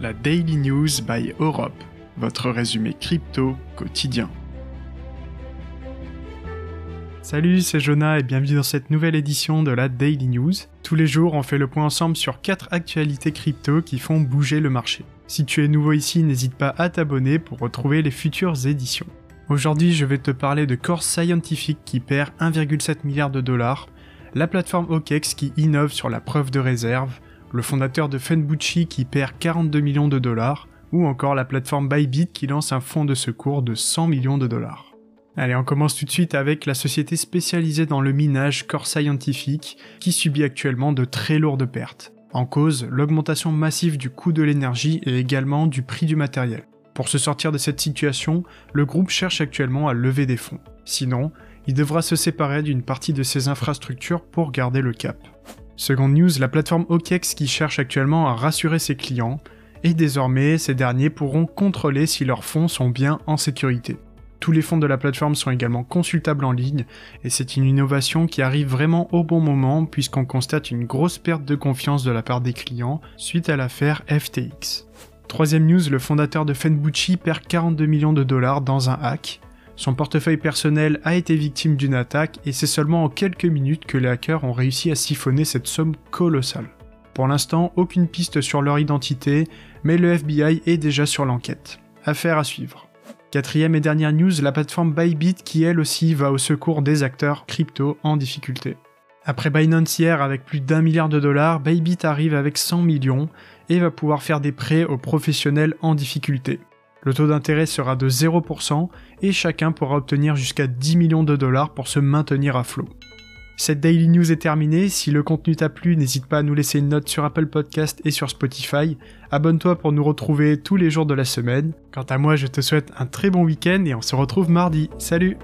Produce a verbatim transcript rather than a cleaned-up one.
la Daily News by Europe, votre résumé crypto quotidien. Salut, c'est Jonah et bienvenue dans cette nouvelle édition de la Daily News. Tous les jours, on fait le point ensemble sur quatre actualités crypto qui font bouger le marché. Si tu es nouveau ici, n'hésite pas à t'abonner pour retrouver les futures éditions. Aujourd'hui, je vais te parler de Core Scientific qui perd un virgule sept milliard de dollars, la plateforme O K X qui innove sur la preuve de réserve, le fondateur de Fenbushi qui perd quarante-deux millions de dollars, ou encore la plateforme Bybit qui lance un fonds de secours de cent millions de dollars. Allez, on commence tout de suite avec la société spécialisée dans le minage Core Scientific qui subit actuellement de très lourdes pertes. En cause, l'augmentation massive du coût de l'énergie et également du prix du matériel. Pour se sortir de cette situation, le groupe cherche actuellement à lever des fonds. Sinon, il devra se séparer d'une partie de ses infrastructures pour garder le cap. Seconde news, la plateforme O K X qui cherche actuellement à rassurer ses clients, et désormais, ces derniers pourront contrôler si leurs fonds sont bien en sécurité. Tous les fonds de la plateforme sont également consultables en ligne, et c'est une innovation qui arrive vraiment au bon moment puisqu'on constate une grosse perte de confiance de la part des clients suite à l'affaire F T X. Troisième news, le fondateur de Fenbushi perd quarante-deux millions de dollars dans un hack. Son portefeuille personnel a été victime d'une attaque et c'est seulement en quelques minutes que les hackers ont réussi à siphonner cette somme colossale. Pour l'instant, aucune piste sur leur identité, mais le F B I est déjà sur l'enquête. Affaire à suivre. Quatrième et dernière news, la plateforme Bybit qui elle aussi va au secours des acteurs crypto en difficulté. Après Binance hier avec plus d'un milliard de dollars, Bybit arrive avec cent millions et va pouvoir faire des prêts aux professionnels en difficulté. Le taux d'intérêt sera de zéro pour cent et chacun pourra obtenir jusqu'à dix millions de dollars pour se maintenir à flot. Cette Daily News est terminée, si le contenu t'a plu, n'hésite pas à nous laisser une note sur Apple Podcast et sur Spotify. Abonne-toi pour nous retrouver tous les jours de la semaine. Quant à moi, je te souhaite un très bon week-end et on se retrouve mardi. Salut!